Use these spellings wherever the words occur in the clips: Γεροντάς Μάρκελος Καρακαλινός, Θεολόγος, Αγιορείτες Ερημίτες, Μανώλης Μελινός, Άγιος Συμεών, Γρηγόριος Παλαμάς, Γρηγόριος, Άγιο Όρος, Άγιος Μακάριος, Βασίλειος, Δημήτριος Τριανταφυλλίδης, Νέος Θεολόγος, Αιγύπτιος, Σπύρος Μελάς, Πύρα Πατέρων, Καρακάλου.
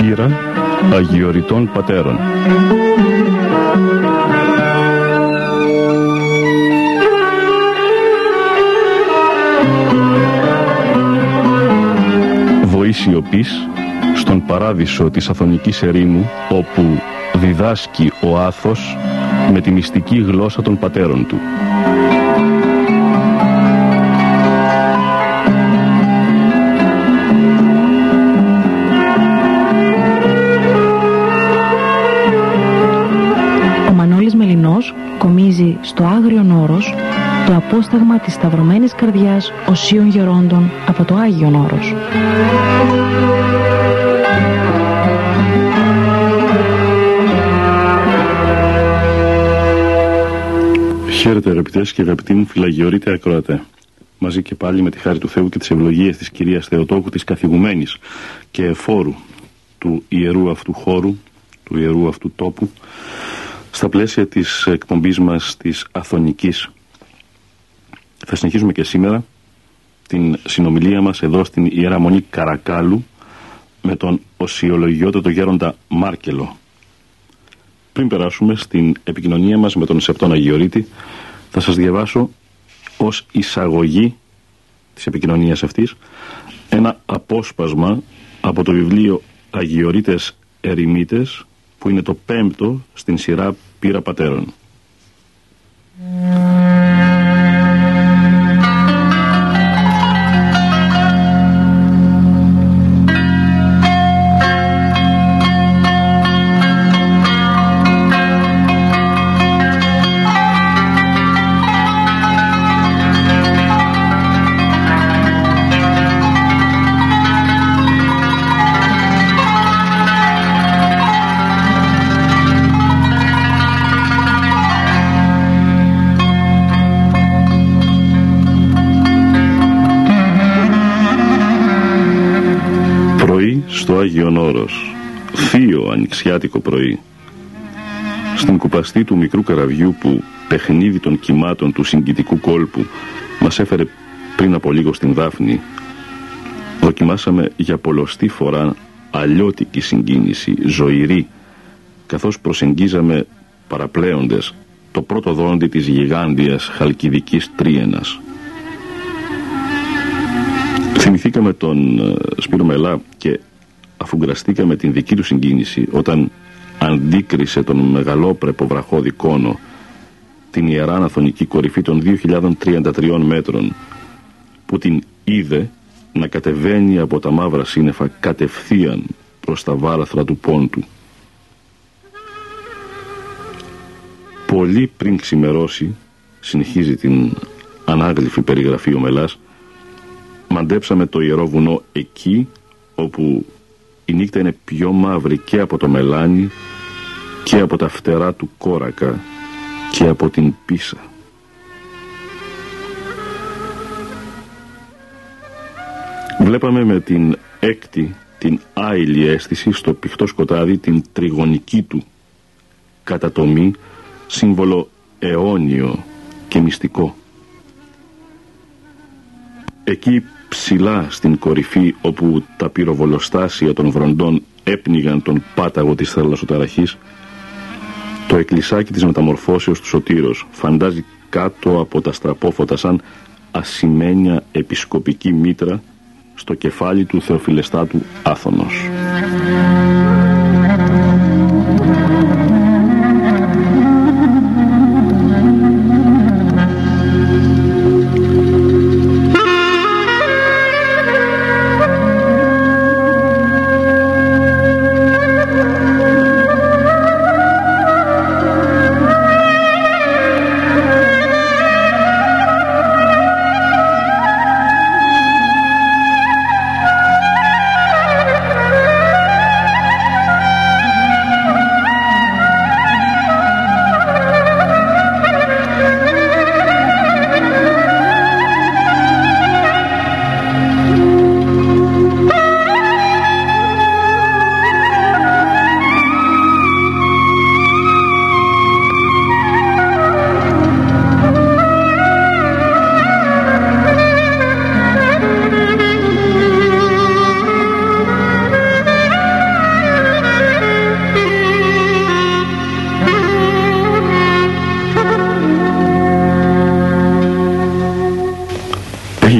Πύρα Αγιορειτών Πατέρων. Βοή σιωπής στον παράδεισο της Αθωνικής ερήμου, όπου διδάσκει ο Άθος με τη μυστική γλώσσα των πατέρων του. Ο Μανώλης Μελινός κομίζει στο Άγριον Όρος το απόσταγμα της σταυρωμένης καρδιάς οσίων γερόντων από το Άγιον Όρος. Χαίρετε αγαπητές και αγαπητοί μου φιλαγιορείτε ακροατέ. Μαζί και πάλι με τη χάρη του Θεού και τις ευλογίες της κυρίας Θεοτόκου, της καθηγουμένης και εφόρου του ιερού αυτού χώρου, του ιερού αυτού τόπου, στα πλαίσια της εκπομπής μας της Αθωνικής. Θα συνεχίζουμε και σήμερα την συνομιλία μας εδώ στην Ιερά Μονή Καρακάλου με τον οσιολογιότατο γέροντα Μάρκελο. Πριν περάσουμε στην επικοινωνία μας με τον Σεπτόν Αγιορείτη, θα σας διαβάσω ως εισαγωγή της επικοινωνίας αυτής ένα απόσπασμα από το βιβλίο Αγιορείτες Ερημίτες, που είναι το 5ο στην σειρά Πύρα Πατέρων. Άγιον Όρος, θείο ανοιξιάτικο πρωί. Στην κουπαστή του μικρού καραβιού που παιχνίδι των κυμάτων του συγκητικού κόλπου μας έφερε πριν από λίγο στην Δάφνη, δοκιμάσαμε για πολλοστή φορά αλλιώτικη συγκίνηση, ζωηρή, καθώς προσεγγίζαμε παραπλέοντες το πρώτο δόντι της γιγάντιας χαλκιδικής τρίαινας. Θυμηθήκαμε τον Σπύρο Μελά και αφού γκραστήκαμε την δική του συγκίνηση όταν αντίκρισε τον μεγαλόπρεπο βραχώδη κόνο, την ιερά αναθωνική κορυφή των 2033 μέτρων, που την είδε να κατεβαίνει από τα μαύρα σύννεφα κατευθείαν προς τα βάραθρα του πόντου. Πολύ πριν ξημερώσει, συνεχίζει την ανάγλυφη περιγραφή ο Μελάς, μαντέψαμε το ιερό βουνό εκεί όπου η νύχτα είναι πιο μαύρη και από το μελάνι και από τα φτερά του κόρακα και από την πίσα. Βλέπαμε με την έκτη, την άειλη αίσθηση στο πηχτό σκοτάδι την τριγωνική του κατατομή, σύμβολο αιώνιο και μυστικό. Εκεί ψηλά στην κορυφή, όπου τα πυροβολοστάσια των βροντών έπνιγαν τον πάταγο της θαλασσοταραχής, το εκκλησάκι της μεταμορφώσεως του Σωτήρος φαντάζει κάτω από τα στραπόφωτα σαν ασημένια επισκοπική μήτρα στο κεφάλι του θεοφιλεστάτου Άθωνος.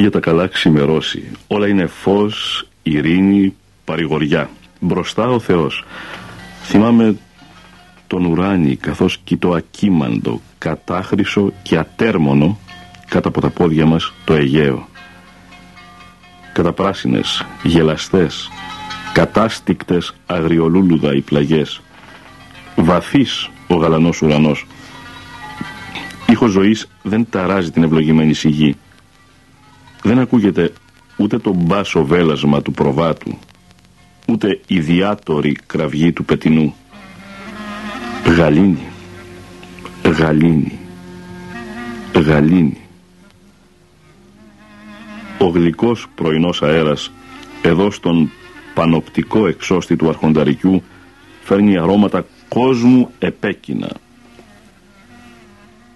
για τα καλά ξημερώσει. Όλα είναι φως, ειρήνη, παρηγοριά. Μπροστά ο Θεός. Θυμάμαι τον ουράνι καθώς κοιτώ ακίμαντο, κατάχρυσο και ατέρμονο κάτω από τα πόδια μας το Αιγαίο. Καταπράσινες, γελαστές, κατάστικτες αγριολούλουδα οι πλαγιές. Βαθύς ο γαλανός ουρανός. Ήχος ζωής δεν ταράζει την ευλογημένη σιγή. Δεν ακούγεται ούτε το μπάσο βέλασμα του προβάτου, ούτε η διάτορη κραυγή του πετινού. Γαλήνη, γαλήνη, γαλήνη. Ο γλυκός πρωινός αέρας εδώ στον πανοπτικό εξώστη του αρχονταρικιού φέρνει αρώματα κόσμου επέκεινα.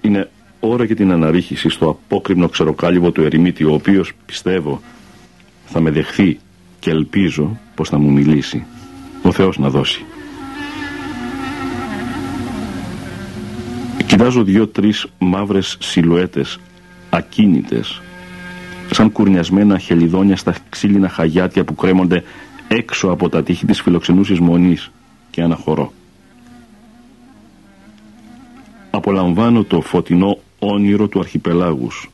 Είναι ώρα για την αναρρίχηση στο απόκρημνο ξεροκάλυβο του Ερημίτη, ο οποίος, πιστεύω, θα με δεχθεί και ελπίζω πως θα μου μιλήσει. Ο Θεός να δώσει. Κοιτάζω δύο-τρεις μαύρες σιλουέτες, ακίνητες, σαν κουρνιασμένα χελιδόνια στα ξύλινα χαγιάτια που κρέμονται έξω από τα τείχη της φιλοξενούσης μονής, και αναχωρώ. Απολαμβάνω το φωτεινό όνειρο του αρχιπελάγους.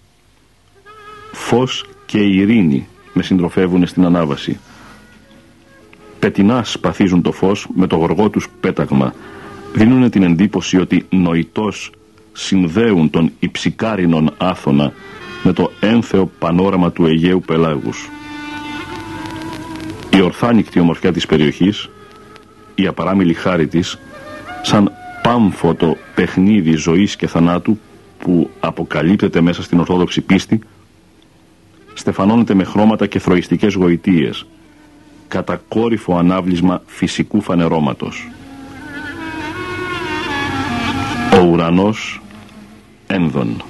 Φως και ειρήνη με συντροφεύουν στην ανάβαση. Πετεινά σπαθίζουν το φως με το γοργό τους πέταγμα. Δίνουν την εντύπωση ότι νοητός συνδέουν τον υψικάρινον Άθωνα με το ένθεο πανόραμα του Αιγαίου πελάγους. Η ορθάνικτη ομορφιά της περιοχής, η απαράμιλη χάρη της, σαν πάμφωτο παιχνίδι ζωής και θανάτου που αποκαλύπτεται μέσα στην ορθόδοξη πίστη, στεφανώνεται με χρώματα και θροιστικές γοητείες, κατακόρυφο ανάβλισμα φυσικού φανερώματος. Ο ουρανός ένδων.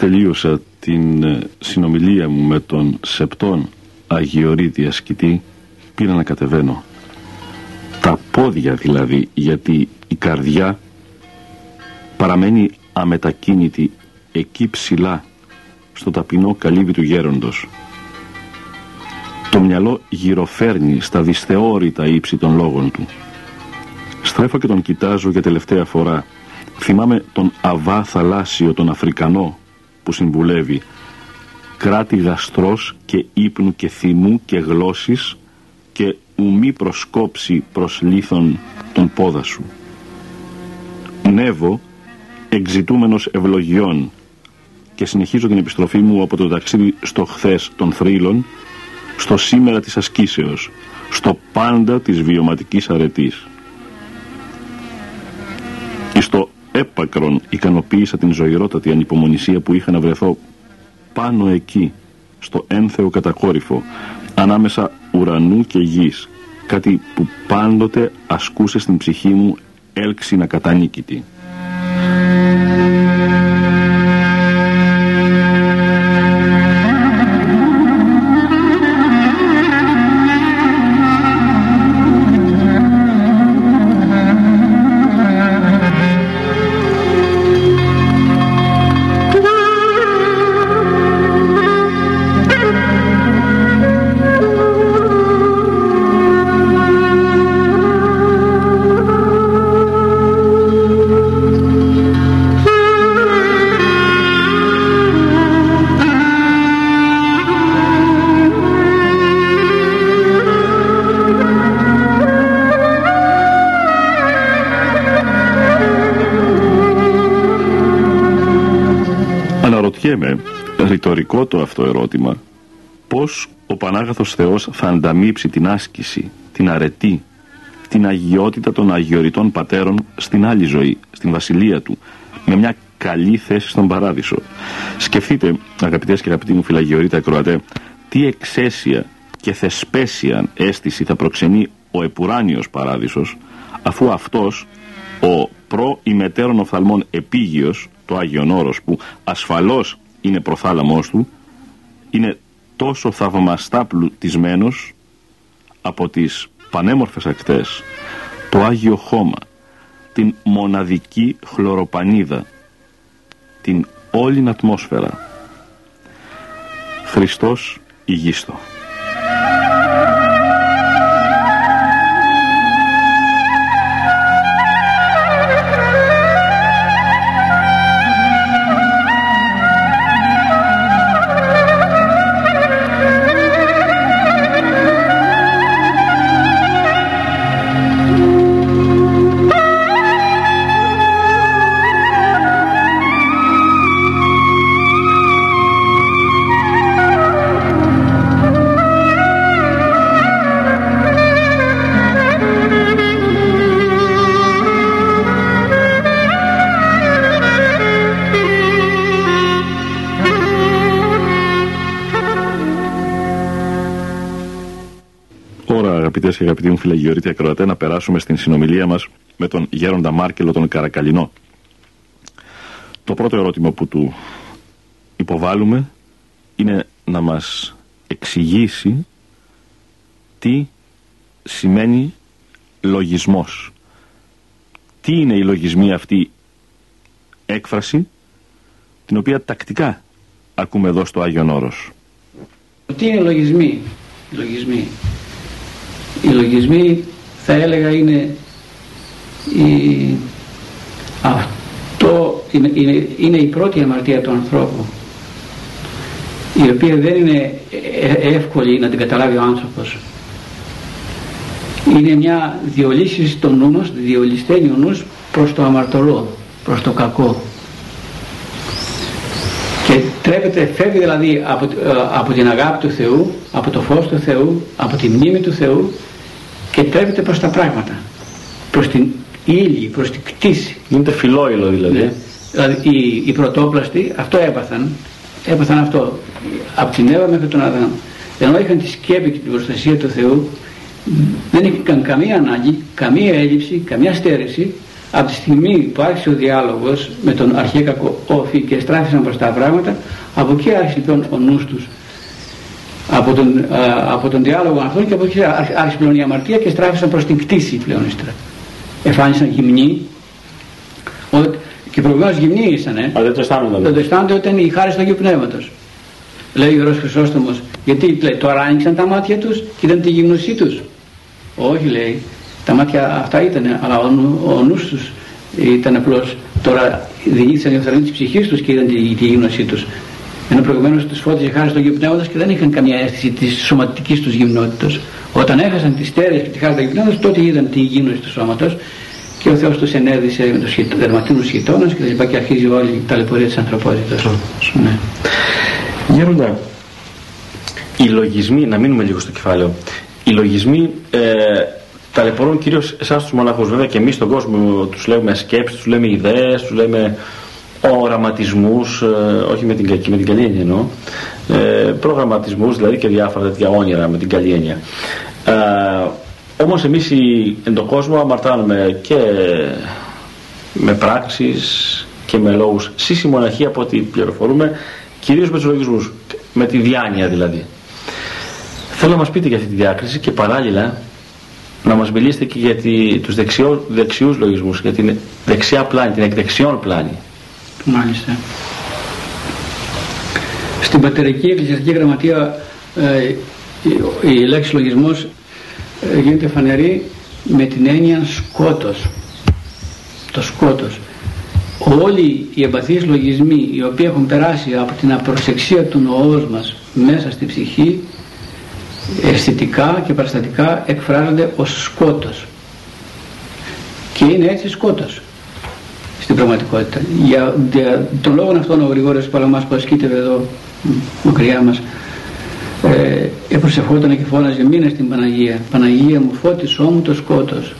Τελείωσα την συνομιλία μου με τον σεπτόν Αγιορείτη ασκητή, πήρα να κατεβαίνω. Τα πόδια δηλαδή, γιατί η καρδιά παραμένει αμετακίνητη εκεί ψηλά στο ταπεινό καλύβι του γέροντος. Το μυαλό γυροφέρνει στα δυσθεώρητα ύψη των λόγων του. Στρέφω και τον κοιτάζω για τελευταία φορά. Θυμάμαι τον Αβά Θαλάσσιο, τον Αφρικανό, που συμβουλεύει κράτη γαστρός και ύπνου και θυμού και γλώσσης και ουμή προσκόψει προς λίθον τον πόδα σου. Νεύω εξητούμενος ευλογιών και συνεχίζω την επιστροφή μου από το ταξίδι στο χθες των θρύλων, στο σήμερα της ασκήσεως, στο πάντα της βιωματικής αρετής. Έπακρον ικανοποίησα την ζωηρότατη ανυπομονησία που είχα να βρεθώ πάνω εκεί, στο ένθεο κατακόρυφο, ανάμεσα ουρανού και γης, κάτι που πάντοτε ασκούσε στην ψυχή μου έλξη να κατανίκητη. αναρωτιέμαι, ρητορικό το αυτό ερώτημα, πώς ο Πανάγαθος Θεός θα ανταμείψει την άσκηση, την αρετή, την αγιότητα των αγιοριτών πατέρων στην άλλη ζωή, στην βασιλεία του, με μια καλή θέση στον παράδεισο. Σκεφτείτε, αγαπητές και αγαπητοί μου φιλαγιορείτε ακροατέ, τι εξαίσια και θεσπέσια αίσθηση θα προξενεί ο επουράνιος παράδεισος, αφού αυτός, ο προημετέρων οφθαλμών επίγειος, το Άγιον Όρος, που ασφαλώς είναι προθάλαμός του, είναι τόσο θαυμαστά πλουτισμένος από τις πανέμορφες ακτές, το Άγιο Χώμα, την μοναδική χλωροπανίδα, την όλην ατμόσφαιρα. Χριστός ηγίστο. Και αγαπητοί μου φιλαγιορείτε ακροατέ, να περάσουμε στην συνομιλία μας με τον Γέροντα Μάρκελο τον Καρακαλινό. Το πρώτο ερώτημα που του υποβάλλουμε είναι να μας εξηγήσει τι σημαίνει λογισμός. Τι είναι η λογισμή αυτή έκφραση, την οποία τακτικά ακούμε εδώ στο Άγιον Όρος. Τι είναι λογισμοί? Οι λογισμοί, θα έλεγα, είναι, είναι η πρώτη αμαρτία του ανθρώπου, η οποία δεν είναι εύκολη να την καταλάβει ο άνθρωπος. Είναι μια διολύστηση στο νου μας, διολυσθένει ο νους προς το αμαρτωλό, προς το κακό. Και τρέπεται, φεύγει δηλαδή από την αγάπη του Θεού, από το φως του Θεού, από τη μνήμη του Θεού, και τρέφεται προς τα πράγματα, προς την ύλη, προς την κτήση. Γίνεται φιλόειλο δηλαδή. Ναι. Δηλαδή οι πρωτόπλαστοι αυτό έπαθαν αυτό, από την Εύα μέχρι τον Αδάμ. Ενώ είχαν τη σκέπη και την προστασία του Θεού, δεν είχαν καμία ανάγκη, καμία έλλειψη, καμία στέρηση. Από τη στιγμή που άρχισε ο διάλογος με τον αρχαίκακο Όφη και στράφησαν προς τα πράγματα, από εκεί άρχισε λοιπόν ο νους τους. Από τον διάλογο αυτόν, και από εκεί άρχισε πλέον η αμαρτία και στράφησαν προς την κτήση πλέον ύστερα. Εφάνισαν γυμνοί, και προηγουμένως γυμνοί ήσανε. Αλλά δεν το αισθάνονταν. Δεν το αισθάνονται όταν οι χάρες του Αγίου Πνεύματος. Λέει ο Ιερός Χρυσόστομος, γιατί λέει, τώρα άνοιξαν τα μάτια τους και είδαν τη γυμνωσή τους. Όχι, λέει, τα μάτια αυτά ήταν, αλλά ο νους τους ήταν απλώς. Τώρα διηγήθησαν οι οφθαλμοί της ψυχής τους και είδαν τη γυμνωσή τους. Ενώ προηγουμένως τους φώτιζε χάρη στον Αγίου Πνεύματος και δεν είχαν καμία αίσθηση της σωματικής τους γυμνότητας. Όταν έχασαν τις στέρεες και τη χάρη του Αγίου Πνεύματος, τότε είδαν τη γύμνωση του σώματος και ο Θεός τους ενέδισε με τους δερματίνους χιτώνας και τα λοιπά, και αρχίζει όλη η ταλαιπωρία της ανθρωπότητας. Ναι. Γέροντα, οι λογισμοί, να μείνουμε λίγο στο κεφάλαιο, οι λογισμοί ταλαιπωρούν κυρίως εσάς τους μοναχούς. Βέβαια και εμείς στον κόσμο τους λέμε σκέψεις, τους λέμε ιδέες, τους λέμε οραματισμούς, όχι με την καλή έννοια εννοώ, προγραμματισμούς δηλαδή και διάφορα τέτοια όνειρα με την καλή έννοια. Όμως εμείς εν τον κόσμο αμαρτάνουμε και με πράξεις και με λόγους. Σεις η μοναχή, από ό,τι πληροφορούμε, κυρίως με τους λογισμούς, με τη διάνοια δηλαδή. Θέλω να μας πείτε για αυτή τη διάκριση και παράλληλα να μας μιλήσετε και για τους δεξιούς λογισμούς, για την δεξιά πλάνη, την εκδεξιόν πλάνη. Μάλιστα. Στην Πατερική Εκκλησιαστική Γραμματεία η λέξη λογισμός γίνεται φανερή με την έννοια σκότος. Το σκότος. Όλοι οι εμπαθείς λογισμοί οι οποίοι έχουν περάσει από την απροσεξία του νοός μας μέσα στη ψυχή, αισθητικά και παραστατικά εκφράζονται ως σκότος. Και είναι έτσι σκότος. Στην πραγματικότητα. Για τον λόγο αυτόν ο Γρηγόριος Παλαμάς που ασκείται εδώ μακριά μας επροσευχόταν και φώναζε μήνα στην Παναγία, Παναγία μου φώτισό μου το σκότος,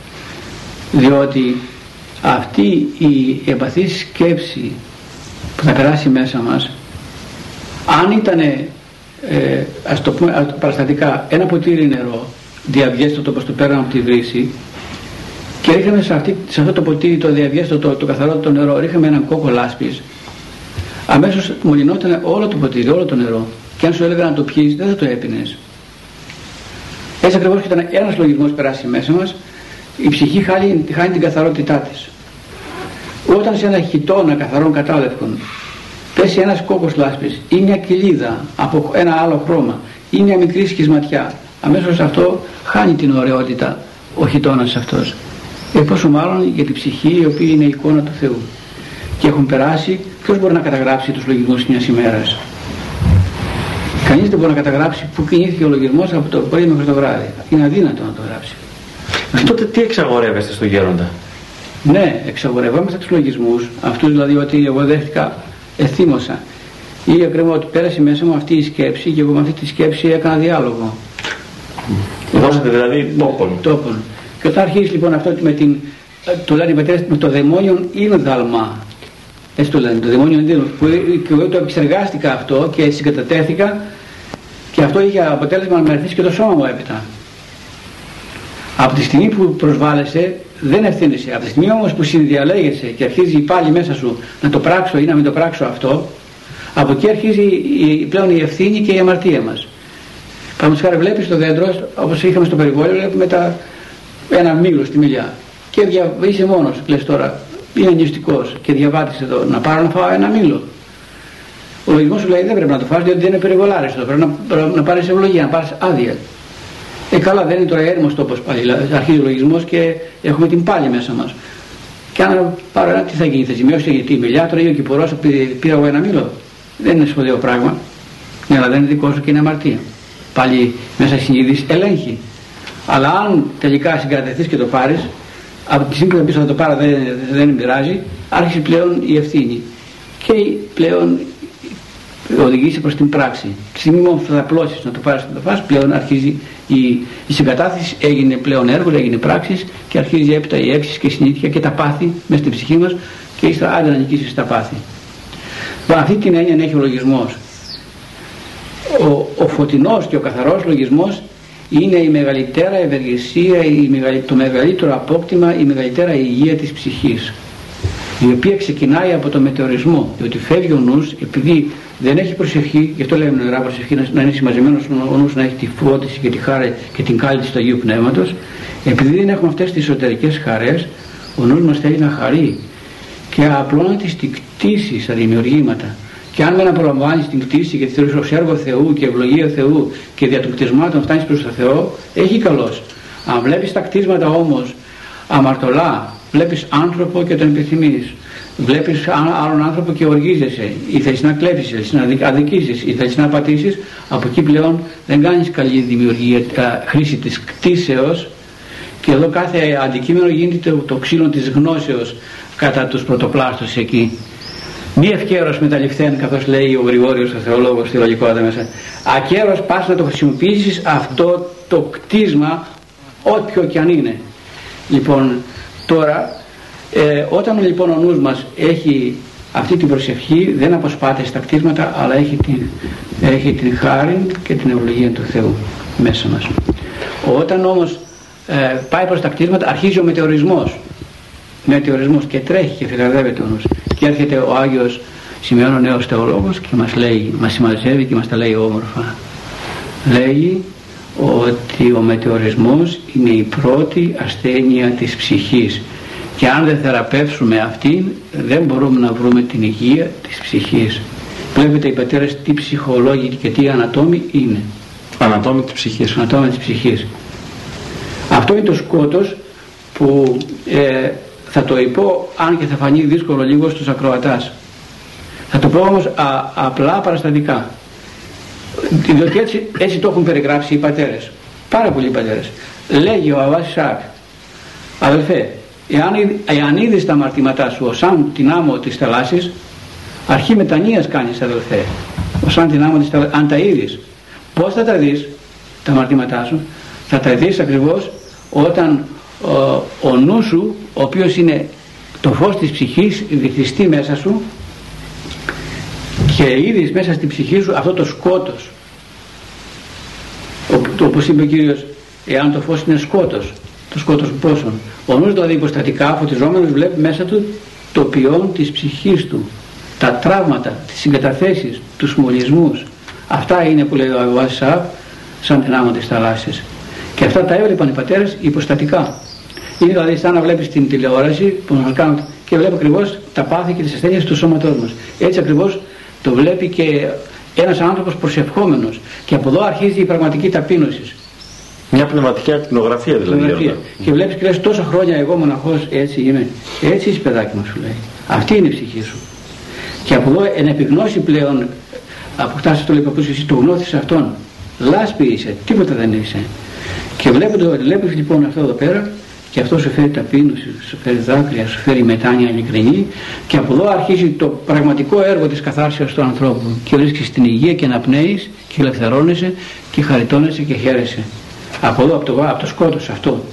διότι αυτή η εμπαθή σκέψη που θα περάσει μέσα μας, αν ήταν ας το πούμε παραστατικά ένα ποτήρι νερό διαβιέστοτο όπως το πέραμε από τη βρύση και ρίχναμε σε αυτό το ποτήρι το διαβιέστοτο, το καθαρό το νερό, ρίχναμε έναν κόκο λάσπης, αμέσως μολυνόταν όλο το ποτήρι, όλο το νερό, και αν σου έλεγα να το πιείς δεν θα το έπινες. Έτσι ακριβώς ήταν ένας λογισμός περάσει μέσα μας, η ψυχή χάνει την καθαρότητά της. Όταν σε ένα χιτώνα καθαρών κατάλευκων πέσει ένας κόκκος λάσπης ή μια κοιλίδα από ένα άλλο χρώμα ή μια μικρή σχισματιά, αμέσως αυτό χάνει την ωραιότητα ο χιτώνας αυτός. Πόσο μάλλον για την ψυχή η οποία είναι η εικόνα του Θεού. Και έχουν περάσει, ποιος μπορεί να καταγράψει τους λογισμούς μιας ημέρας? Κανείς δεν μπορεί να καταγράψει που κινήθηκε ο λογισμός από το πρωί μέχρι το βράδυ. Είναι αδύνατο να το γράψει. Τότε τι εξαγορεύεστε στον Γέροντα? Ναι, εξαγορευόμαστε τους λογισμούς, αυτούς δηλαδή ότι εγώ δέχτηκα, εθύμωσα. Ή ακριβώς ότι πέρασε μέσα μου αυτή η σκέψη και εγώ με αυτή τη σκέψη έκανα διάλογο. Δώσατε δηλαδή τόπον. Και όταν αρχίσει λοιπόν αυτό με την, το λένε οι πατέρες, με το δαιμόνιον ίνδαλμα. Έτσι το λένε, το δαιμόνιον ίνδαλμα. Που και εγώ το επεξεργάστηκα αυτό και συγκατατέθηκα και αυτό είχε αποτέλεσμα να μελετήσει και το σώμα μου έπειτα. Από τη στιγμή που προσβάλλεσαι δεν ευθύνεσαι. Από τη στιγμή όμως που συνδιαλέγεσαι και αρχίζει πάλι μέσα σου να το πράξω ή να μην το πράξω αυτό, από εκεί αρχίζει πλέον η ευθύνη και η αμαρτία μας. Παραδείγματος χάρη, βλέπεις το δέντρο, όπως είχαμε στο περιβόλιο, βλέπουμε ένα μήλο στη μιλιά. Και είσαι μόνος, λες τώρα, είναι νηστικός και διαβάτησε εδώ, να πάρω να φάω ένα μήλο. Ο λογισμός σου λέει δεν πρέπει να το φας, διότι δεν είναι περιβολάριστο. Πρέπει να πάρεις ευλογία, να πάρεις άδεια. Καλά, δεν είναι τώρα έρημος τόπος πάλι, αρχίζει ο λογισμός και έχουμε την πάλι μέσα μας. Και αν πάρω ένα, τι θα γίνει, θα ζημιώσει η μιλιά, τώρα ή ο κυπουρός, πήρα εγώ ένα μήλο. Δεν είναι σπουδαίο πράγμα, ναι, αλλά δεν είναι δικό σου και είναι αμαρτία. Πάλι μέσα στη συνείδηση ελέγχει. Αλλά αν τελικά συγκρατεθείς και το πάρεις, από τη στιγμή που θα πεις θα το πάρω δεν πειράζει, άρχισε πλέον η ευθύνη. Και πλέον οδηγήσει προς την πράξη. Τη στιγμή που θα απλώσεις να το πάρεις να το φας, πλέον αρχίζει η συγκατάθεση, έγινε πλέον έργο, έγινε πράξη και αρχίζει έπειτα η έξιση και η συνήθεια και τα πάθη μέσα στην ψυχή μας και ύστερα άντε να νικήσεις τα πάθη. Αυτή την έννοια έχει ο λογισμός. Ο φωτεινός και ο καθαρός λογισμός είναι η μεγαλύτερα ευεργεσία, το μεγαλύτερο απόκτημα, η μεγαλύτερα υγεία της ψυχής, η οποία ξεκινάει από το μετεωρισμό, διότι φεύγει ο νους, επειδή δεν έχει προσευχή, γι' αυτό λέμε νερά προσευχή, να είναι συμμαζεμένος ο νους, να έχει τη φώτιση και τη χάρη και την κάλυψη του Αγίου Πνεύματος, επειδή δεν έχουμε αυτές τις εσωτερικές χαρές, ο νους μας θέλει να χαρεί και απλώνεται στην κτήση, στα δημιουργήματα. Και αν δεν απολαμβάνει την κτήση και τη θεωρεί ως έργο Θεού και ευλογία Θεού και δια των κτισμάτων φτάνει προς το Θεό, έχει καλός. Αν βλέπεις τα κτίσματα όμως αμαρτωλά, βλέπεις άνθρωπο και τον επιθυμείς, βλέπεις άλλον άνθρωπο και οργίζεσαι, ή θέλεις να κλέψεις, ή θέλεις να αδικήσεις, ή θέλεις να πατήσεις, από εκεί πλέον δεν κάνεις καλή δημιουργία, χρήση της κτήσεως, και εδώ κάθε αντικείμενο γίνεται το ξύλο της γνώσεως κατά τους πρωτοπλάστους εκεί. Μη ευκαίρος μεταλληφθέν, καθώς λέει ο Γρηγόριος ο Θεολόγος, θεολογικό μέσα. Ακαίρος πας να το χρησιμοποιήσεις αυτό το κτίσμα, όποιο και αν είναι. Λοιπόν, τώρα, όταν λοιπόν ο νους μας έχει αυτή την προσευχή, δεν αποσπάται στα κτίσματα, αλλά έχει την χάρη και την ευλογία του Θεού μέσα μας. Όταν όμως πάει προς τα κτίσματα, αρχίζει ο μετεωρισμός. Μετεωρισμός και τρέχει και φυγαδεύεται ο νους. Και έρχεται ο Άγιος Συμεών ο Νέος Θεολόγος και μας λέει, μας συμμαζεύει και μας τα λέει όμορφα. Λέει ότι ο μετεωρισμός είναι η πρώτη ασθένεια της ψυχής και αν δεν θεραπεύσουμε αυτήν δεν μπορούμε να βρούμε την υγεία της ψυχής. Βλέπετε οι πατέρες τι ψυχολόγοι και τι ανατόμοι είναι. Ανατόμοι της ψυχής. Ανατόμοι της ψυχής. Αυτό είναι το σκότος που θα το υπώ, αν και θα φανεί δύσκολο λίγο στους ακροατάς. Θα το πω όμως απλά παραστατικά. Διότι έτσι το έχουν περιγράψει οι πατέρες. Πάρα πολλοί πατέρες. Λέγει ο Αβάς Ισαάκ, αδελφέ, Εάν είδες τα αμαρτήματά σου ως αν την άμμο της θαλάσσης, αρχή μετανοίας κάνεις, αδελφέ. Ως αν την άμμο της θαλάσσης, αν τα είδες. Πώς θα τα δεις τα αμαρτήματά σου? Θα τα δεις ακριβώς όταν ο νου σου, ο οποίος είναι το φως της ψυχής, βυθιστεί μέσα σου και είδες μέσα στην ψυχή σου αυτό το σκότος. Όπως είπε ο Κύριος, εάν το φως είναι σκότος, το σκότος πόσον. Ο νους δηλαδή υποστατικά φωτιζόμενος βλέπει μέσα του το ποιόν της ψυχής του, τα τραύματα, τις συγκαταθέσεις, τους μολυσμούς. Αυτά είναι που λέει ο Άγιος Ισαάκ, σαν την άμμο της θαλάσσης. Και αυτά τα έβλεπαν οι πατέρες υποστατικά. Είναι δηλαδή σαν να βλέπεις την τηλεόραση που μας κάνουν και βλέπει ακριβώς τα πάθη και τις ασθένειες του σώματός μας. Έτσι ακριβώς το βλέπει και ένας άνθρωπος προσευχόμενος. Και από εδώ αρχίζει η πραγματική ταπείνωση. Μια πνευματική ακτινογραφία δηλαδή. Και βλέπεις και λες, τόσα χρόνια εγώ μοναχός έτσι είμαι. Έτσι είσαι, παιδάκι μου, σου λέει. Αυτή είναι η ψυχή σου. Και από εδώ εν επιγνώση πλέον αποκτάσεις το λέει παππούς, εσύ το γνώθεις αυτόν. Λάσπη είσαι, τίποτα δεν είσαι. Και βλέπεις λοιπόν αυτό εδώ πέρα και αυτό σου φέρει ταπείνωση, σου φέρει δάκρυα, σου φέρει μετάνοια ειλικρινή. Και από εδώ αρχίζει το πραγματικό έργο της καθάρσεως του ανθρώπου. Και βρίσκεις την υγεία και αναπνέεις και ελευθερώνεσαι και χαριτώνεσαι και χαίρεσαι. Από εδώ, από το σκότος αυτό.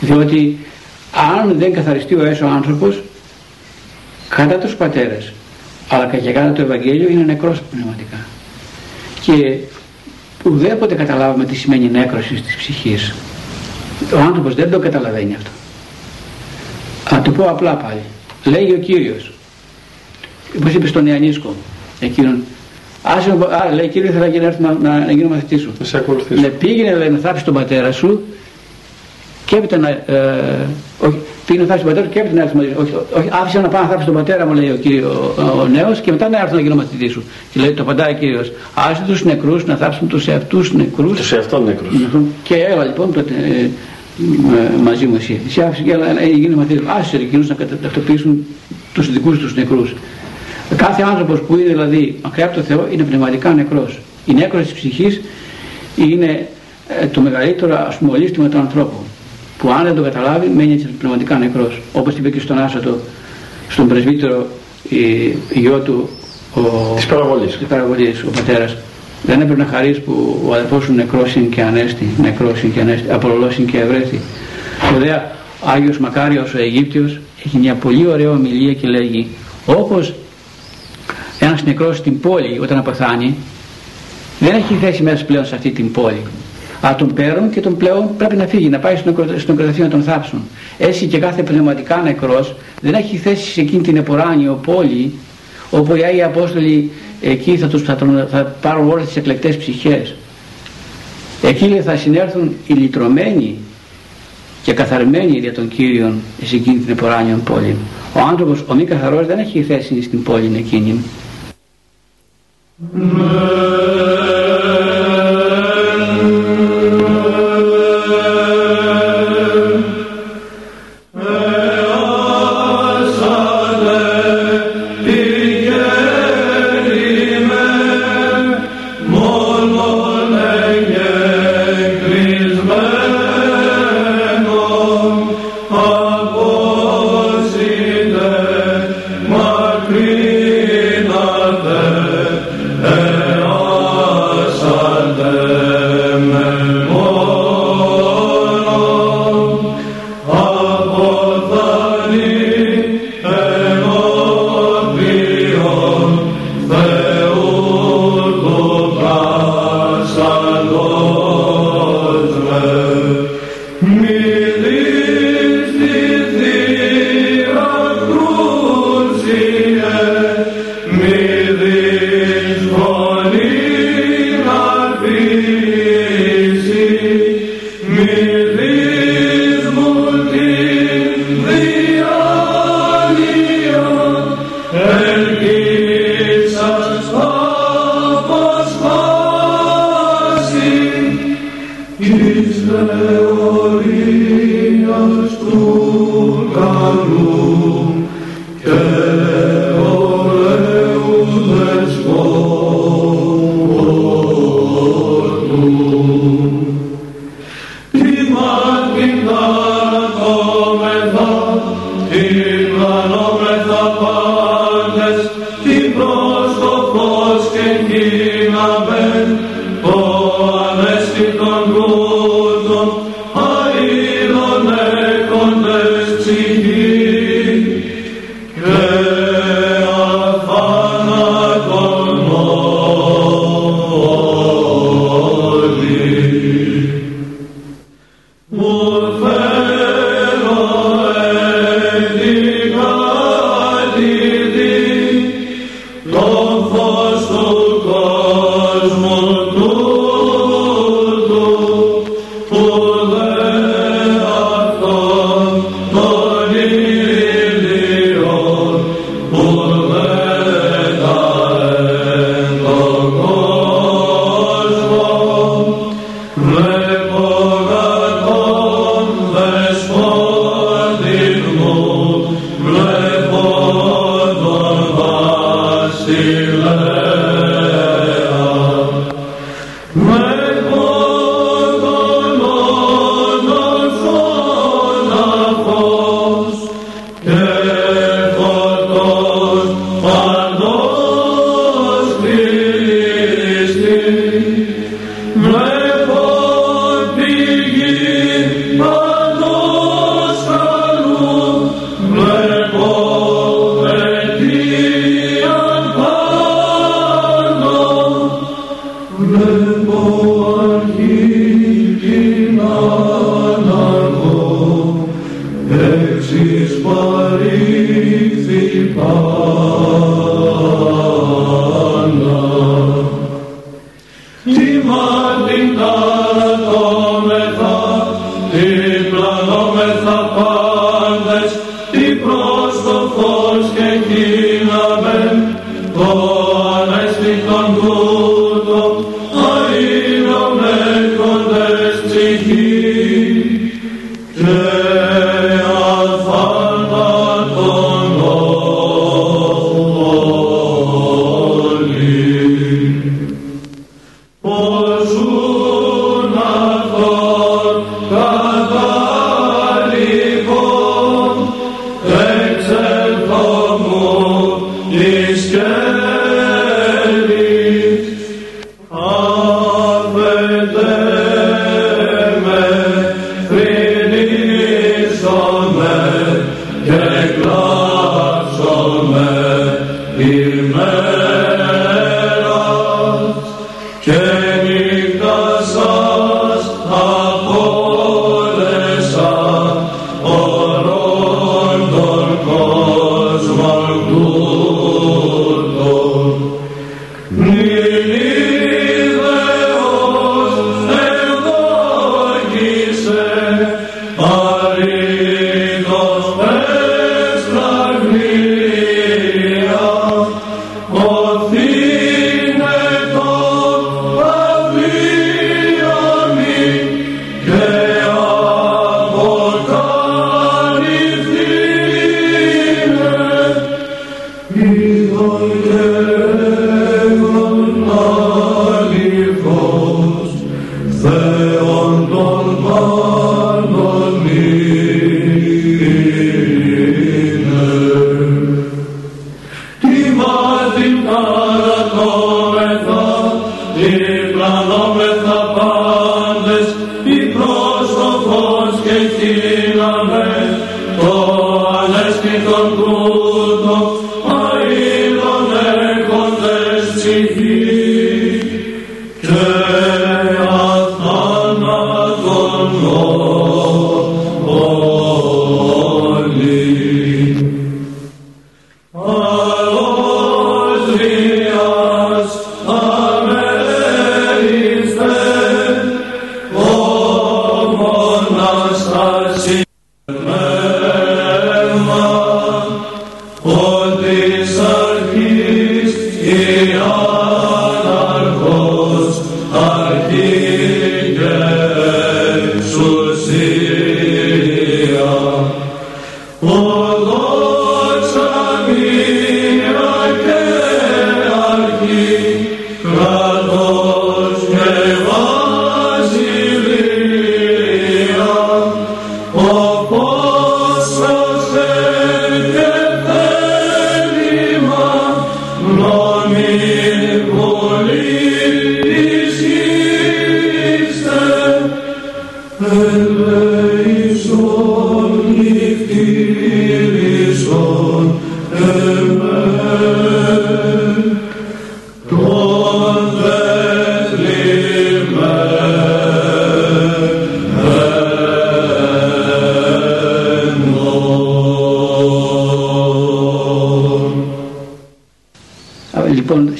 Διότι αν δεν καθαριστεί ο έσω άνθρωπος, κατά τους πατέρες, αλλά και κατά το Ευαγγέλιο, είναι νεκρός πνευματικά. Και ουδέποτε καταλάβαμε τι σημαίνει νέκρωση της ψυχής. Ο άνθρωπος δεν το καταλαβαίνει αυτό. Θα του πω απλά πάλι. Λέγει ο Κύριος, όπως είπε στον Ιαννίσκο, εκείνον, λέει, Κύριε, θα έρθει να γίνω μαθητή σου. Θα σε ακολουθήσω. Πήγαινε, λέει, να θάψεις τον πατέρα σου και έπειτα να. Πήγαινε να θάψεις τον πατέρα σου και έπειτα να έρθει μαζί σου. Όχι, άφησε να πάω να θάψει τον πατέρα μου, λέει ο νέος, και μετά να έρθω να γίνω μαθητή σου. Και λέει, το απαντάει ο Κύριος, άσε τους νεκρούς να θάψουν τους εαυτούς νεκρούς. Τους εαυτόν νεκρούς. Και έλα λοιπόν τότε μαζί μου εσύ. Εσύ άφησε και γίνω μαθητή. Άσε εκείνους να κατακτοποιήσουν τους δικούς τους νεκρούς. Κάθε άνθρωπος που είναι δηλαδή μακριά από τον Θεό είναι πνευματικά νεκρός. Η νέκρωση της ψυχής είναι το μεγαλύτερο ασμολίστημα του ανθρώπου, που αν δεν το καταλάβει μένει έτσι πνευματικά νεκρός. Όπως είπε και στον Άσατο, στον πρεσβύτερο γιο του της παραβολής, ο πατέρας. Δεν έπρεπε να χαρείς που ο αδελφός σου νεκρόσιν και ανέστη, νεκρόσιν και ανέστη, απολολόσιν και ευρέστη. Βέβαια, ο Άγιος Μακάριος ο Αιγύπτιος έχει μια πολύ ωραία ομιλία και λέγει, όπως ένας νεκρός στην πόλη όταν πεθάνει δεν έχει θέση μέσα πλέον σε αυτή την πόλη, αλλά τον παίρνουν και τον πλέον πρέπει να φύγει, να πάει στον νεκροταφείο να τον θάψουν. Έτσι και κάθε πνευματικά νεκρός δεν έχει θέση σε εκείνη την εποράνιο πόλη, όπου οι Άγιοι Απόστολοι εκεί θα πάρουν όλες τις εκλεκτές ψυχές. Εκεί θα συνέρθουν οι λυτρωμένοι και καθαρμένοι για τον Κύριον σε εκείνη την εποράνιο πόλη. Ο άνθρωπος, ο μη καθαρός, δεν έχει θέση στην πόλη εκείνη. This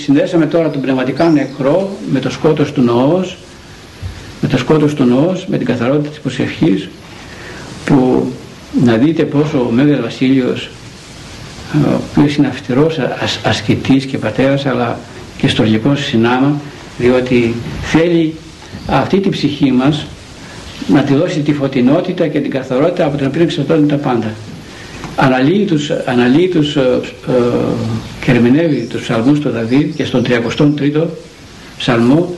Συνδέσαμε τώρα τον πνευματικά νεκρό με το σκότος του νοός, με την καθαρότητα της προσευχής, που να δείτε πόσο ο Μέγας Βασίλειος, ο οποίος είναι αυστηρός ασκητής και πατέρας, αλλά και στοργικός συνάμα, διότι θέλει αυτή την ψυχή μας να τη δώσει τη φωτεινότητα και την καθαρότητα από την οποία εξαρτώνται τα πάντα. Αναλύει τους και ερμηνεύει τους ψαλμούς του Δαβίδ, και στον 33ο ψαλμό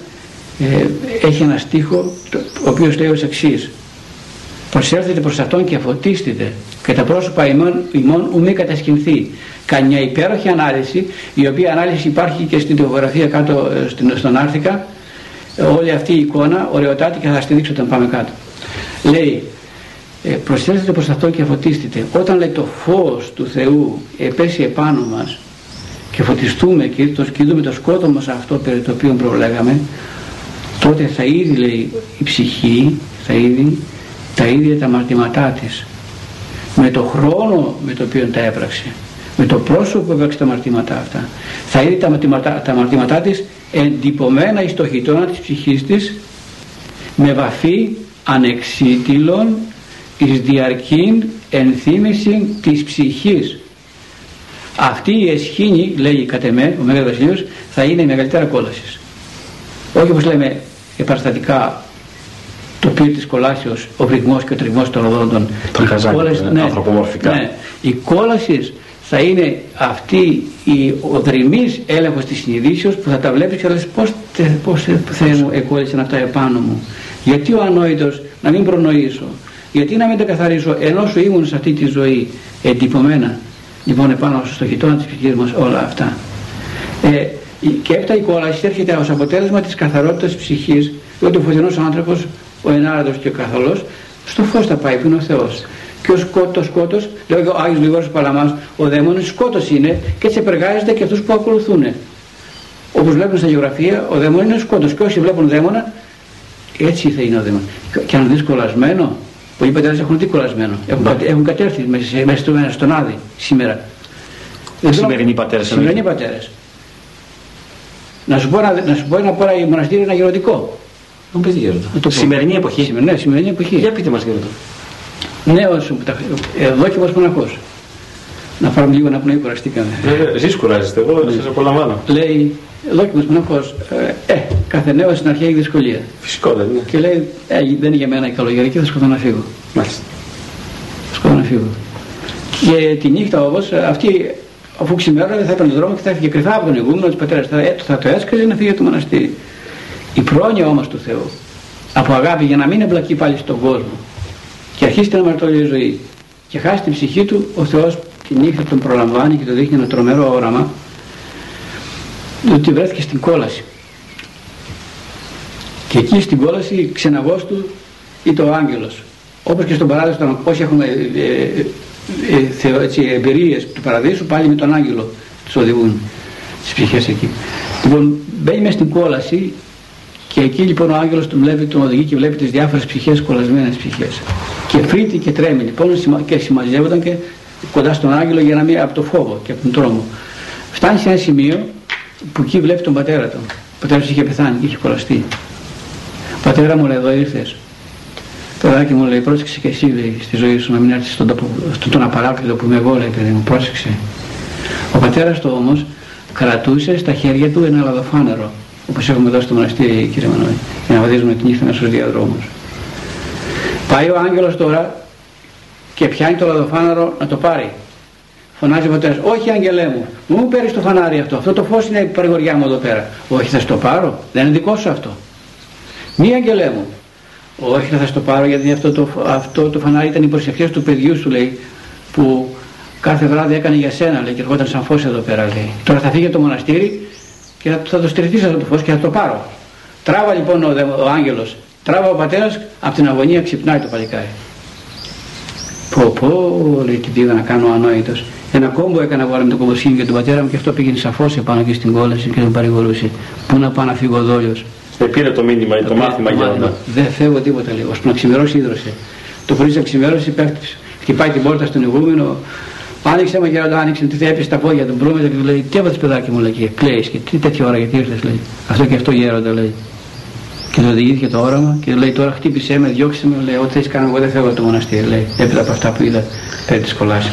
έχει ένα στίχο ο οποίος λέει ως εξής: «Προσέρθετε προς αυτόν και φωτίστητε, και τα πρόσωπα ημών ουμή κατασκηνθεί». Κάνει μια υπέροχη ανάλυση, η οποία ανάλυση υπάρχει και στην τοιχογραφία κάτω στον Άρθικα, όλη αυτή η εικόνα ωραιοτάτη, και θα σας τη δείξω όταν πάμε κάτω. Λέει: «Προσέρθετε προς αυτόν και φωτίστητε». Όταν λέει το φως του Θεού επέσει επάνω μας και φωτιστούμε και δούμε το σκότο μας αυτό περί το οποίο προβλέγαμε, τότε θα ήδη, λέει, η ψυχή, τα ίδια τα μαρτυματά της, με το χρόνο με το οποίο τα έπραξε, με το πρόσωπο που έπραξε τα αμαρτήματά αυτά. Θα είδε τα αμαρτήματά της εντυπωμένα εις το χιτώνα της ψυχής της, με βαφή ανεξίτηλον εις διαρκήν ενθύμησιν της ψυχής. Αυτή η εσχήνη, λέγει κατ' εμέ ο Μέγας Βασιλείος, θα είναι η μεγαλύτερα κόλασης. Όχι όπως λέμε επαναστατικά το πυρ της κολάσεως, ο βρυγμός και ο τριγμός των οδόντων. Το καζάκι, ανθρωπομορφικά. Ναι, η κόλαση θα είναι αυτή η οδρυμής έλεγχος της συνειδήσεως που θα τα βλέπεις και θα λες πώς θέλω εκόλυσαν αυτά επάνω μου. Γιατί ο ανόητος να μην προνοήσω, γιατί να μην τα καθαρίσω ενώ σου ήμουν σε αυτή τη ζωή εντυπωμένα. Λοιπόν, επάνω στο χιτώνα της ψυχής μας όλα αυτά. Και έπειτα η κόλαση έρχεται ως αποτέλεσμα της καθαρότητας της ψυχής, διότι ο φωτεινός άνθρωπος, ο ενάρετος και ο καθολός, στο φως θα πάει που είναι ο Θεός. Και ο σκότος, λέει ο Άγιος Γρηγόριος Παλαμάς, ο δαίμονας σκότος είναι και έτσι επεργάζεται και αυτούς που ακολουθούν. Όπως βλέπουν στα γεωγραφία, ο δαίμονας είναι σκότος και όσοι βλέπουν δαίμονα, έτσι θα είναι ο δαίμονας. Και αν δεις κολλασμένο, πολλοί πατέρες έχουν δει κολλασμένο, έχουν κατέρθει μέσα στον Άδη σήμερα. Σημερινοί πατέρες. Να σου πω ένα πόρα η μοναστήρια είναι γεροντικό. Να μου πείτε γεροντά. Σημερινή εποχή. Ναι, σημερινή εποχή. Για πείτε μας γεροντά. Νέος, δόκιμος μοναχός. Να φάμε λίγο να πνοή, κουραστήκαμε. Εσείς κουράζεστε, εγώ σας απολαμβάνω. Λέει, δόκιμος μοναχός, κάθε νέος στην αρχαία έχει δυσκολία. Φυσικό δεν είναι. Και λέει, δεν είναι για μένα η καλογερική, θα σκοτώ να φύγω. Μάλιστα. Θα σκοτώ να φύγω. Και τη νύχτα όμως, αυτή αφού ξημέρωνε θα έπαιρνε τον δρόμο και θα έφυγε κρυφά από τον ηγούμενο της πατέρας. Θα το έσκαζε να φύγει από το μοναστήρι. Η πρόνοια όμως του Θεού, από αγάπη για να μην εμπλακεί πάλι στον κόσμο, και αρχίσει την αμαρτωλή ζωή και χάσει την ψυχή του, ο Θεός τη νύχτα τον προλαμβάνει και του δείχνει ένα τρομερό όραμα ότι βρέθηκε στην κόλαση. Και εκεί στην κόλαση ξεναγός του είτε ο άγγελος. Όπως και στον παράδεισο, όσοι έχουμε εμπειρίες του παραδείσου, πάλι με τον άγγελο τους οδηγούν τις ψυχές εκεί. Λοιπόν, μπαίνει μέσα στην κόλαση και εκεί λοιπόν ο άγγελος τον οδηγεί και βλέπει τις διάφορες ψυχές, κολλασμένες ψυχές. Και φρύτει και τρέμει λοιπόν και συμμαζεύονταν και κοντά στον άγγελο για να μην από το φόβο και από τον τρόμο. Φτάνει σε ένα σημείο που εκεί βλέπει τον πατέρα του. Ο πατέρας είχε πεθάνει και είχε κολλαστεί. Πατέρα μου, λέει, εδώ ήρθες. Παιδάκι μου, λέει, πρόσεξε και εσύ, λέει, στη ζωή σου να μην έρθεις στον απαράπτυτο που είμαι εγώ, λέει, παιδί μου, πρόσεξε. Ο πατέρας του όμως κρατούσε στα χέρια του ένα λαδοφάνερο, όπως έχουμε εδώ στο μοναστήρι, κύριε Μανώλη, για να βαδίζουμε τη νύχτα μέσα στους διαδρόμους. Πάει ο άγγελος τώρα και πιάνει το λαδοφάνερο να το πάρει. Φωνάζει ο πατέρας, όχι άγγελέ μου, μου παίρνεις το φανάρι αυτό, αυτό το φως είναι η παρηγοριά μου εδώ πέρα. Όχι, θα στο πάρω, δεν είναι δικό σου αυτό. Μη άγγελέ μου. Όχι, δεν θα στο πάρω, γιατί αυτό το φανάρι ήταν οι προσευχές του παιδιού σου, λέει, που κάθε βράδυ έκανε για σένα, λέει, και ερχόταν σαν φως εδώ πέρα, λέει. Τώρα θα φύγει από το μοναστήρι και θα το στριχτείς αυτό το φως και θα το πάρω. Τράβα λοιπόν ο άγγελος, τράβα ο πατέρας, από την αγωνία ξυπνάει το παλικάρι. Πω, λέει, τι πήγα να κάνω ο ανόητος. Ένα κόμπο έκανα εγώ με τον κομποσχήνιο και τον πατέρα μου και αυτό πήγαινε σαφώς επάνω και στην κόλαση και τον παρηγορούσε. Πού να πάω να φύγω δόλιος. Πήρε το μήνυμα ή το μάθημα Γεροντά. Δεν φεύγω τίποτα, λίγο. Ώσπου να ξημερώσει, ίδρωσε. Το χωρίς να ξημερώσει, πέφτει. Χτυπάει την πόρτα στον ηγούμενο. Άνοιξε με Γεροντά, άνοιξε. Τι θα έπεσε τα πόδια του μπρούμετα και του λέει: τι έβαλε παιδάκι μου, λέει. Κλαίει και τι τέτοια ώρα, γιατί ήρθε, λέει. Αυτό και αυτό Γέροντα, λέει. Και του οδηγήθηκε το όραμα και του λέει: τώρα χτύπησε με, διώξε με, λέει. Ό,τι θε κάνω, εγώ δεν φεύγω από το μοναστήρι, λέει. Έπειτα από αυτά που είδα, πέρα τη κολάση.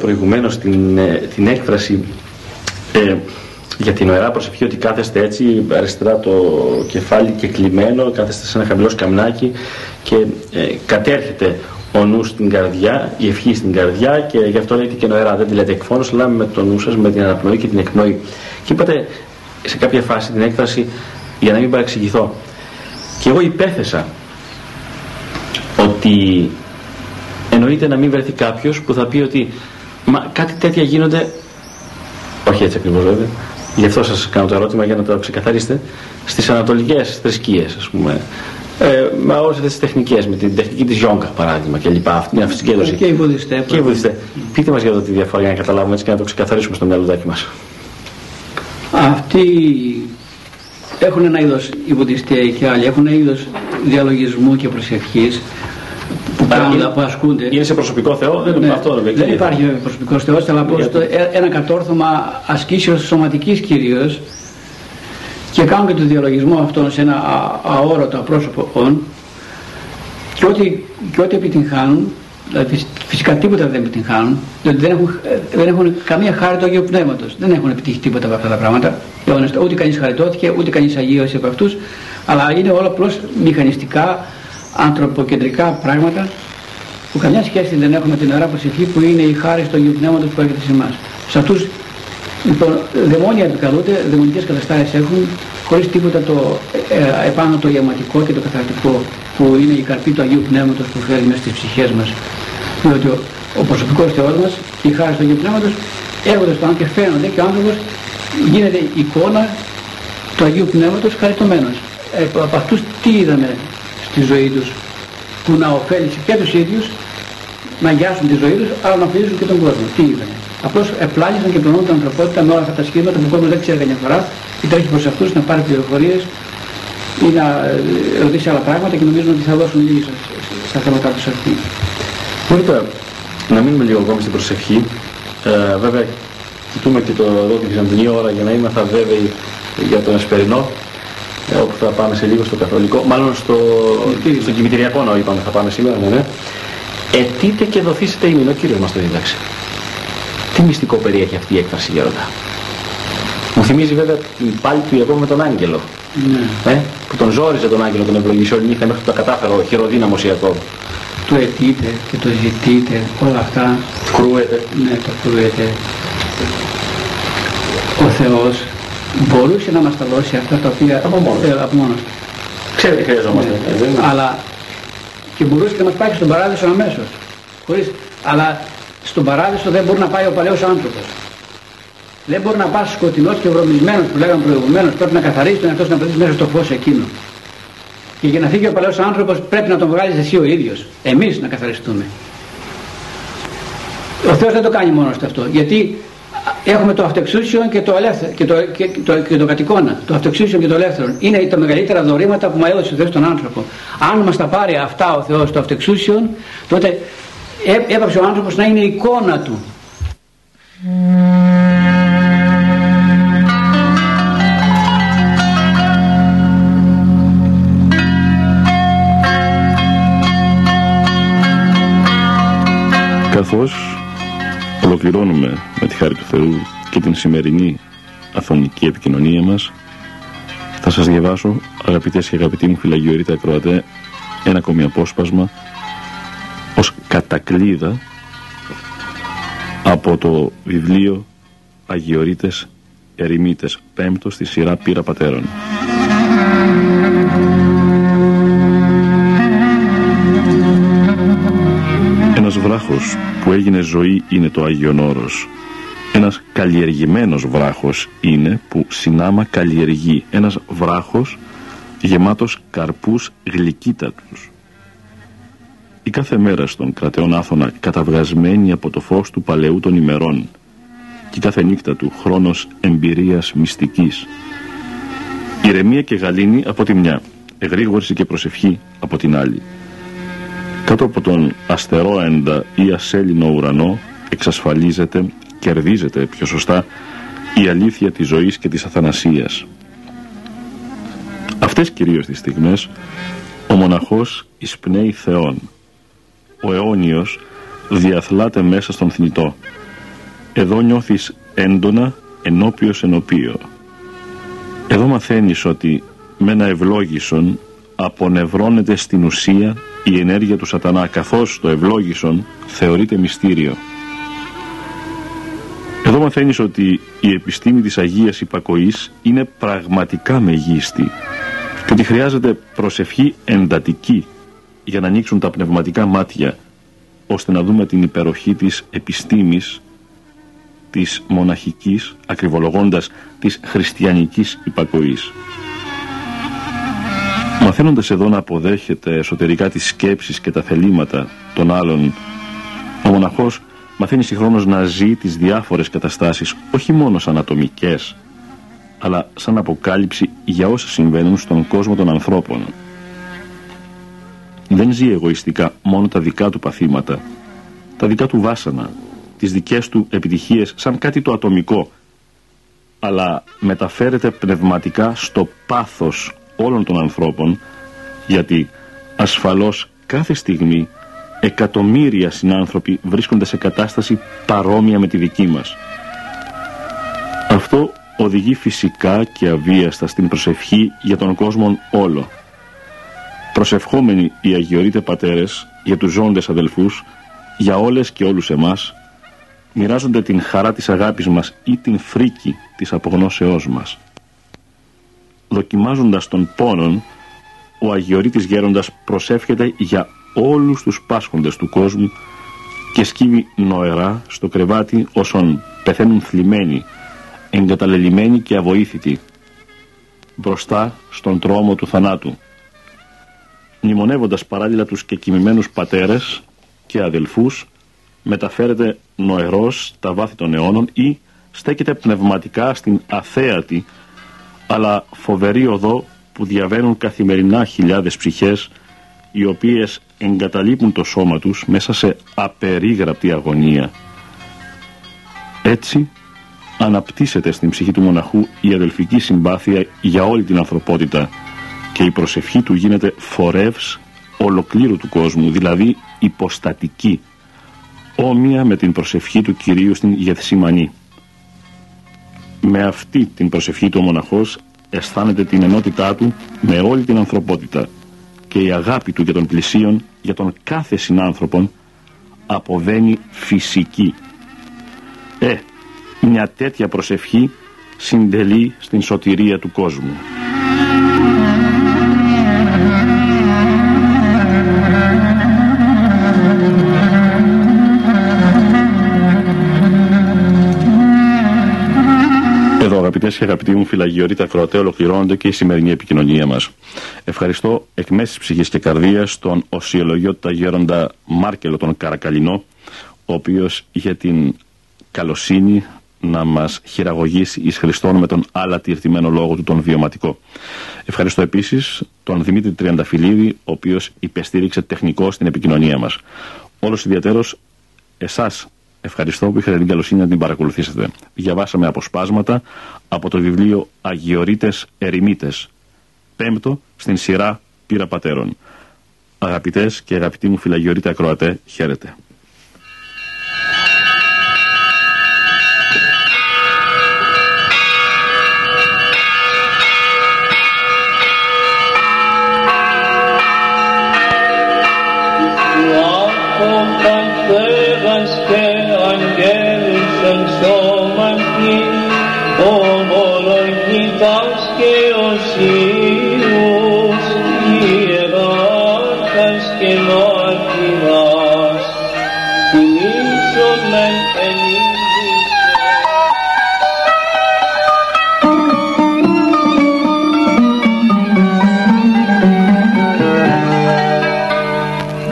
Προηγουμένως την έκφραση για την ιερά προσευχή, ότι κάθεστε έτσι αριστερά το κεφάλι και κλειμένο, κάθεστε σε ένα χαμηλό σκαμνάκι και κατέρχεται ο νους στην καρδιά, η ευχή στην καρδιά, και γι' αυτό λέτε και νοερά, δεν τη λέτε εκφώνως, αλλά με το νου σας, με την αναπνοή και την εκπνοή. Και είπατε σε κάποια φάση την έκφραση, για να μην παρεξηγηθώ, και εγώ υπέθεσα ότι εννοείται να μην βρεθεί κάποιος που θα πει ότι μα κάτι τέτοια γίνονται, όχι έτσι ακριβώς βέβαια, γι' αυτό σας κάνω το ερώτημα για να το ξεκαθαρίσετε, στις ανατολικές θρησκείες, ας πούμε, με όλες αυτές τις τεχνικές, με την τεχνική της Γιόγκα παράδειγμα κλπ. Αυτή, αυτή συγκέντρωση. Και οι Βουδιστές. Πείτε μας για εδώ τη διαφορά, για να καταλάβουμε έτσι και να το ξεκαθαρίσουμε στο μυαλουδάκι μας. Αυτοί έχουν ένα είδος, οι Βουδιστέοι και άλλοι, έχουν ένα είδος διαλογισμού και προσευχής που πράγματα που ασκούνται. Είναι σε προσωπικό Θεό, δεν, ναι, αυτό, δεν υπάρχει προσωπικό Θεός, αλλά ένα κατόρθωμα ασκήσεως σωματικής κυρίως, και κάνουν και τον διαλογισμό αυτόν σε ένα αόρατο απρόσωπο όν, και ό,τι επιτυγχάνουν, δηλαδή φυσικά τίποτα δεν επιτυγχάνουν, διότι δεν έχουν καμία χάρη του Αγίου Πνεύματος, δεν έχουν επιτύχει τίποτα από αυτά τα πράγματα, ούτε κανείς χαριτώθηκε, ούτε κανείς αγίωσε από αυτούς, αλλά είναι όλα απλώς μηχανιστικά, ανθρωποκεντρικά πράγματα που καμιά σχέση δεν έχουμε την Ιερά Προσευχή που είναι η χάρη του Αγίου Πνεύματος που έρχεται σε εμάς. Σε αυτούς λοιπόν δαιμόνια επικαλούνται, δαιμονικές καταστάσεις έχουν, χωρίς τίποτα το επάνω το ιαματικό και το καθαρτικό που είναι η καρπή του Αγίου Πνεύματος που φέρει μέσα στις ψυχές μας. Διότι ο προσωπικός Θεός μας, η χάρη του Αγίου Πνεύματος, έρχονται στον άνθρωπο και φαίνονται, και ο άνθρωπος γίνεται εικόνα του Αγίου Πνεύματος χαριτωμένος. Από αυτούς τι είδαμε στη ζωή τους που να ωφέλησε και τους ίδιους, να αγιάσουν τη ζωή τους, αλλά να ωφελήσουν και τον κόσμο? Τι είδαμε? Απλώς επλάγησαν και πλονούν την ανθρωπότητα με όλα αυτά τα σχήματα που ο κόσμος δεν ξέρει καμιά φορά, ή τρέχει προς αυτούς να πάρει πληροφορίες ή να ρωτήσει άλλα πράγματα και νομίζουν ότι θα δώσουν λίγη στα θέματα τους αυτή. Μπορείτε να μείνουμε λίγο ακόμη στην προσευχή. Βέβαια, κοιτούμε και εδώ την Βυζαντινή ώρα για να είμαστε βέβαιοι για τον Εσπερινό, όπου θα πάμε σε λίγο στο καθολικό, μάλλον στον κημητηριακό ναό είπαμε θα πάμε σήμερα, ναι. Αιτείτε και δοθήσετε ημίν, ο Κύριος μας το διδάξει. Τι μυστικό περιέχει αυτή η έκφραση, Γεροντά? Μου θυμίζει βέβαια πάλι του Ιακώβ με τον Άγγελο. Ναι. Που τον ζόριζε τον Άγγελο, τον ευλογήσε όλη νύχτα μέχρι που τα κατάφερε ο χειροδύναμος Ιακώβ. Το αιτείτε και το ζητείτε, όλα αυτά. Κρούεται. Ναι, το κρούεται. Ο Θεός μπορούσε να μας τα δώσει αυτά τα οποία από μόνος. Ξέρετε, χρειαζόμαστε. Ναι. Αλλά και μπορούσε να μας πάει στον παράδεισο αμέσως. Αλλά στον παράδεισο δεν μπορεί να πάει ο παλαιός άνθρωπος. Δεν μπορεί να πας σκοτεινός και βρωμισμένος που λέγαμε προηγουμένως. Πρέπει να καθαρίσει τον εαυτό σου, να βρεθείς μέσα στο φως εκείνο. Και για να φύγει ο παλαιός άνθρωπος πρέπει να τον βγάλεις εσύ ο ίδιος. Εμείς να καθαριστούμε. Ο Θεός δεν το κάνει μόνος του αυτό. Γιατί έχουμε το αυτοεξούσιον και το κατ' εικόνα. Το αυτοεξούσιον και το ελεύθερο. Είναι τα μεγαλύτερα δωρήματα που μας έδωσε ο Θεός στον άνθρωπο. Αν μας τα πάρει αυτά ο Θεός, το αυτοεξούσιον, τότε έπαψε ο άνθρωπος να είναι η εικόνα του. Καθώς ολοκληρώνουμε με τη χάρη του Θεού και την σημερινή αθωνική επικοινωνία μας, θα σας διαβάσω, αγαπητές και αγαπητοί μου φιλαγιορείτες ακροατές, ένα ακόμη απόσπασμα ως κατακλείδα από το βιβλίο Αγιορείτες Ερημίτες, πέμπτο στη σειρά Πύρα Πατέρων. Ένας βράχος που έγινε ζωή είναι το Άγιον Όρος. Ένας καλλιεργημένος βράχος είναι που συνάμα καλλιεργεί. Ένας βράχος γεμάτος καρπούς γλυκύτατους. Η κάθε μέρα στον κρατεόν άφωνα καταβγασμένη από το φως του παλαιού των ημερών, και η κάθε νύχτα του χρόνος εμπειρίας μυστικής. Ηρεμία και γαλήνη από τη μια, εγρήγορση και προσευχή από την άλλη. Κάτω από τον αστερόεντα ή ασέλινο ουρανό εξασφαλίζεται, κερδίζεται πιο σωστά, η αλήθεια της ζωής και της αθανασίας. Αυτές κυρίως τις στιγμές ο μοναχός εισπνέει Θεόν. Ο αιώνιος διαθλάται μέσα στον θνητό. Εδώ νιώθεις έντονα ενώπιος ενωπίο. Εδώ μαθαίνεις ότι με ένα ευλόγησον απονευρώνεται στην ουσία η ενέργεια του σατανά, καθώς το ευλόγησον θεωρείται μυστήριο. Εδώ μαθαίνεις ότι η επιστήμη της Αγίας Υπακοής είναι πραγματικά μεγίστη και ότι χρειάζεται προσευχή εντατική για να ανοίξουν τα πνευματικά μάτια, ώστε να δούμε την υπεροχή της επιστήμης, της μοναχικής, ακριβολογώντας της χριστιανικής υπακοής. Μαθαίνοντας εδώ να αποδέχεται εσωτερικά τις σκέψεις και τα θελήματα των άλλων, ο μοναχός μαθαίνει συγχρόνως να ζει τις διάφορες καταστάσεις, όχι μόνο σαν ατομικές, αλλά σαν αποκάλυψη για όσα συμβαίνουν στον κόσμο των ανθρώπων. Δεν ζει εγωιστικά μόνο τα δικά του παθήματα, τα δικά του βάσανα, τις δικές του επιτυχίες σαν κάτι το ατομικό, αλλά μεταφέρεται πνευματικά στο πάθος όλων των ανθρώπων, γιατί ασφαλώς κάθε στιγμή εκατομμύρια συνάνθρωποι βρίσκονται σε κατάσταση παρόμοια με τη δική μας. Αυτό οδηγεί φυσικά και αβίαστα στην προσευχή για τον κόσμο όλο. Προσευχόμενοι οι Αγιορείτες Πατέρες για τους ζώντες αδελφούς, για όλες και όλους εμάς, μοιράζονται την χαρά της αγάπης μας ή την φρίκη της απογνώσεώς μας. Δοκιμάζοντας τον πόνον, ο Αγιορείτης Γέροντας προσεύχεται για όλους τους πάσχοντες του κόσμου και σκύβει νοερά στο κρεβάτι όσων πεθαίνουν θλιμμένοι, εγκαταλελειμμένοι και αβοήθητοι, μπροστά στον τρόμο του θανάτου, μνημονεύοντας παράλληλα τους κεκοιμημένους πατέρες και αδελφούς, μεταφέρεται νοερός τα βάθη των αιώνων ή στέκεται πνευματικά στην αθέατη αλλά φοβερή οδό που διαβαίνουν καθημερινά χιλιάδες ψυχές, οι οποίες εγκαταλείπουν το σώμα τους μέσα σε απερίγραπτη αγωνία. Έτσι αναπτύσσεται στην ψυχή του μοναχού η αδελφική συμπάθεια για όλη την ανθρωπότητα και η προσευχή του γίνεται φορεύς ολοκλήρου του κόσμου, δηλαδή υποστατική, όμοια με την προσευχή του Κυρίου στην Γεθσιμανή. Με αυτή την προσευχή του ο μοναχός αισθάνεται την ενότητά του με όλη την ανθρωπότητα και η αγάπη του για τον πλησίον, για τον κάθε συνάνθρωπον, αποβαίνει φυσική. Μια τέτοια προσευχή συντελεί στην σωτηρία του κόσμου. Αγαπητές και αγαπητοί μου φιλαγιορείτα ακροατέ, ολοκληρώνονται και η σημερινή επικοινωνία μας. Ευχαριστώ εκ μέσης ψυχής και καρδίας τον οσιολογιώτα Γέροντα Μάρκελο τον Καρακαλινό, ο οποίος είχε την καλοσύνη να μας χειραγωγήσει εις Χριστόν με τον αλατιρτημένο λόγο του, τον βιωματικό. Ευχαριστώ επίσης τον Δημήτρη Τριανταφυλλίδη, ο οποίος υπεστήριξε τεχνικώς την επικοινωνία μας. Όλος ιδιαίτερος εσάς ευχαριστώ που είχατε την καλοσύνη να την παρακολουθήσετε. Διαβάσαμε αποσπάσματα από το βιβλίο Αγιορείτες Ερημίτες, 5ο στην σειρά Πύρα Πατέρων. Αγαπητές και αγαπητοί μου φιλαγιορείτα ακροατέ, χαίρετε.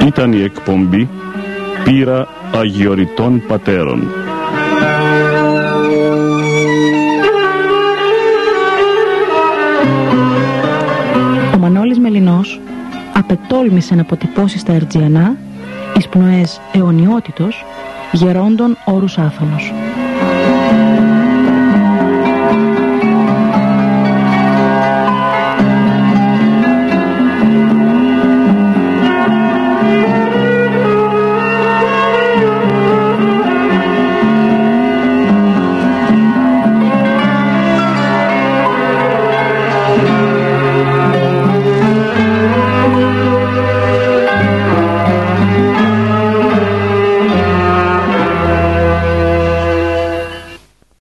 Ήταν η εκπομπή Πύρα Αγιορειτών Πατέρων. Ο Μανώλης Μελινός απετόλμησε να αποτυπώσει στα Ερτζιανά εις πνοές αιωνιότητος γερόντων όρους άφανος.